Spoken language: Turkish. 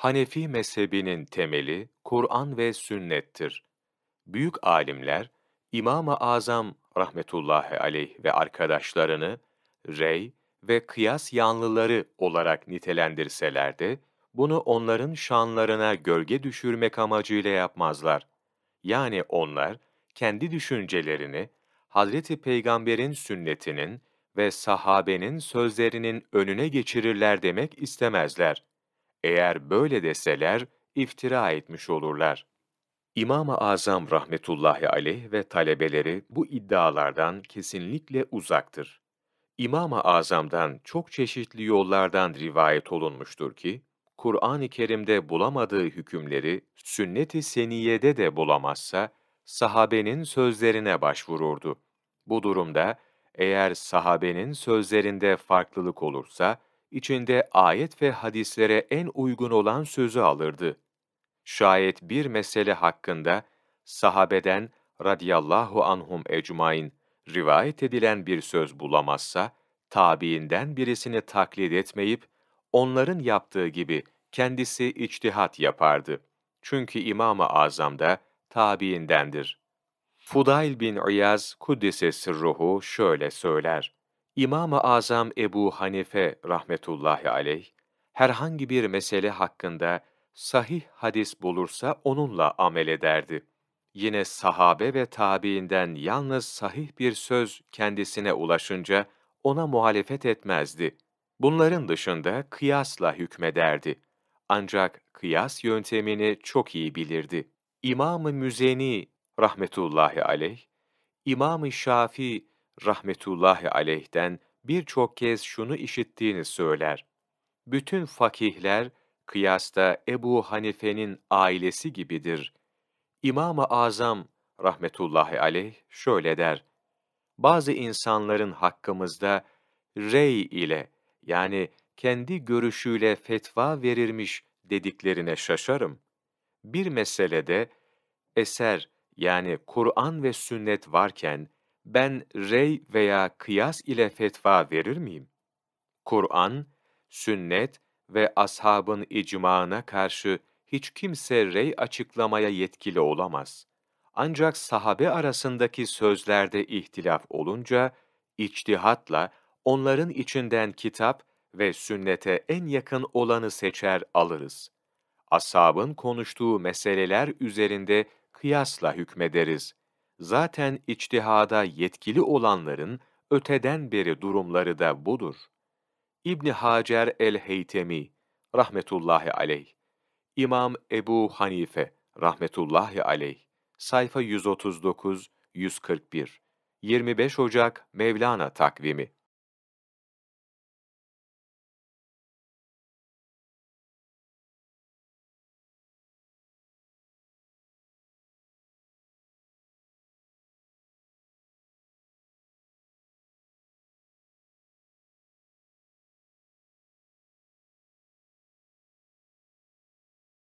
Hanefi mezhebinin temeli Kur'an ve sünnettir. Büyük alimler İmam-ı Azam rahmetullahi aleyh ve arkadaşlarını rey ve kıyas yanlıları olarak nitelendirseler de bunu onların şanlarına gölge düşürmek amacıyla yapmazlar. Yani onlar kendi düşüncelerini Hazreti Peygamber'in sünnetinin ve sahabenin sözlerinin önüne geçirirler demek istemezler. Eğer böyle deseler iftira etmiş olurlar. İmam-ı Azam rahmetullahi aleyh ve talebeleri bu iddialardan kesinlikle uzaktır. İmam-ı Azam'dan çok çeşitli yollardan rivayet olunmuştur ki, Kur'an-ı Kerim'de bulamadığı hükümleri sünnet-i seniyede de bulamazsa, sahabenin sözlerine başvururdu. Bu durumda, eğer sahabenin sözlerinde farklılık olursa, içinde ayet ve hadislere en uygun olan sözü alırdı. Şayet bir mesele hakkında sahabeden radiyallahu anhum ecmain rivayet edilen bir söz bulamazsa, tabiinden birisini taklit etmeyip, onların yaptığı gibi kendisi içtihat yapardı. Çünkü İmam-ı Azam da tabiindendir. Fudayl bin İyaz Kuddise Sırruhu şöyle söyler: İmam-ı Azam Ebu Hanife rahmetullahi aleyh, herhangi bir mesele hakkında sahih hadis bulursa onunla amel ederdi. Yine sahabe ve tabiinden yalnız sahih bir söz kendisine ulaşınca ona muhalefet etmezdi. Bunların dışında kıyasla hükmederdi. Ancak kıyas yöntemini çok iyi bilirdi. İmam-ı Müzeni rahmetullahi aleyh, İmam-ı Şafii rahmetullahi aleyh'den birçok kez şunu işittiğini söyler: Bütün fakihler kıyasta Ebu Hanife'nin ailesi gibidir. İmam-ı Azam rahmetullahi aleyh şöyle der: Bazı insanların hakkımızda rey ile, yani kendi görüşüyle fetva verirmiş dediklerine şaşarım. Bir meselede eser, yani Kur'an ve sünnet varken ben rey veya kıyas ile fetva verir miyim? Kur'an, sünnet ve ashabın icmağına karşı hiç kimse rey açıklamaya yetkili olamaz. Ancak sahabe arasındaki sözlerde ihtilaf olunca içtihatla onların içinden kitap ve sünnete en yakın olanı seçer alırız. Ashabın konuştuğu meseleler üzerinde kıyasla hükmederiz. Zaten içtihada yetkili olanların öteden beri durumları da budur. İbn Hacer el-Heytemi rahmetullahi aleyh, İmam Ebu Hanife rahmetullahi aleyh, sayfa 139-141, 25 Ocak Mevlana takvimi.